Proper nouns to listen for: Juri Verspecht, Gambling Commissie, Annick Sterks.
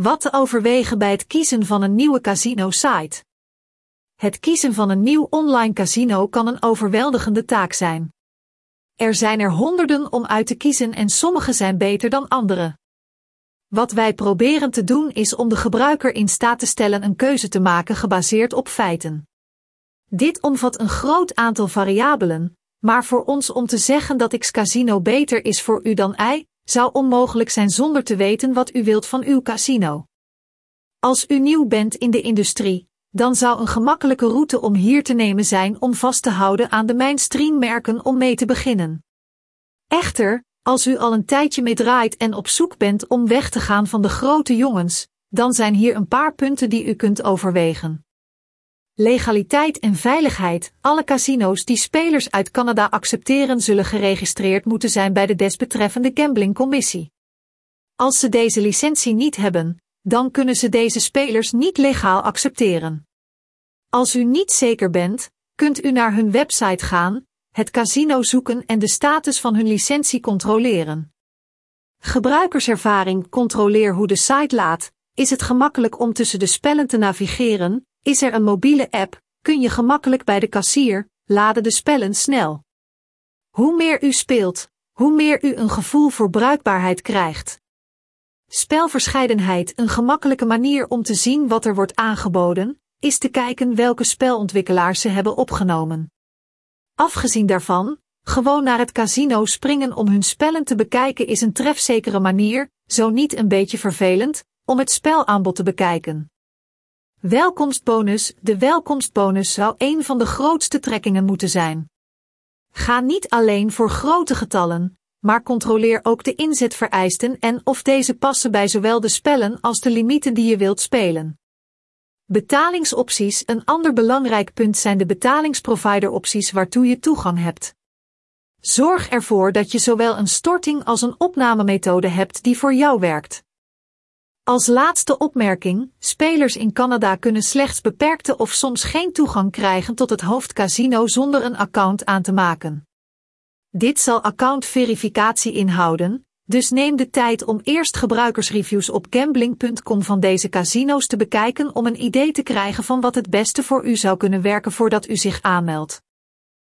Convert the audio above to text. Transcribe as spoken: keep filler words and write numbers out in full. Wat te overwegen bij het kiezen van een nieuwe casino-site. Het kiezen van een nieuw online casino kan een overweldigende taak zijn. Er zijn er honderden om uit te kiezen en sommige zijn beter dan andere. Wat wij proberen te doen is om de gebruiker in staat te stellen een keuze te maken gebaseerd op feiten. Dit omvat een groot aantal variabelen, maar voor ons om te zeggen dat X casino beter is voor u dan Y, zou onmogelijk zijn zonder te weten wat u wilt van uw casino. Als u nieuw bent in de industrie, dan zou een gemakkelijke route om hier te nemen zijn om vast te houden aan de mainstream merken om mee te beginnen. Echter, als u al een tijdje mee draait en op zoek bent om weg te gaan van de grote jongens, dan zijn hier een paar punten die u kunt overwegen. Legaliteit en veiligheid. Alle casino's die spelers uit Canada accepteren zullen geregistreerd moeten zijn bij de desbetreffende Gambling Commissie. Als ze deze licentie niet hebben, dan kunnen ze deze spelers niet legaal accepteren. Als u niet zeker bent, kunt u naar hun website gaan, het casino zoeken en de status van hun licentie controleren. Gebruikerservaring. Controleer hoe de site laat. Is het gemakkelijk om tussen de spellen te navigeren? Is er een mobiele app? Kun je gemakkelijk bij de kassier? Laden de spellen snel. Hoe meer u speelt, hoe meer u een gevoel voor bruikbaarheid krijgt. Spelverscheidenheid. Een gemakkelijke manier om te zien wat er wordt aangeboden, is te kijken welke spelontwikkelaars ze hebben opgenomen. Afgezien daarvan, gewoon naar het casino springen om hun spellen te bekijken is een trefzekere manier, zo niet een beetje vervelend, om het spelaanbod te bekijken. Welkomstbonus. De welkomstbonus zou een van de grootste trekkingen moeten zijn. Ga niet alleen voor grote getallen, maar controleer ook de inzetvereisten en of deze passen bij zowel de spellen als de limieten die je wilt spelen. Betalingsopties. Een ander belangrijk punt zijn de betalingsprovideropties waartoe je toegang hebt. Zorg ervoor dat je zowel een storting als een opnamemethode hebt die voor jou werkt. Als laatste opmerking, spelers in Canada kunnen slechts beperkte of soms geen toegang krijgen tot het hoofdcasino zonder een account aan te maken. Dit zal account-verificatie inhouden, dus neem de tijd om eerst gebruikersreviews op gambling punt com van deze casino's te bekijken om een idee te krijgen van wat het beste voor u zou kunnen werken voordat u zich aanmeldt.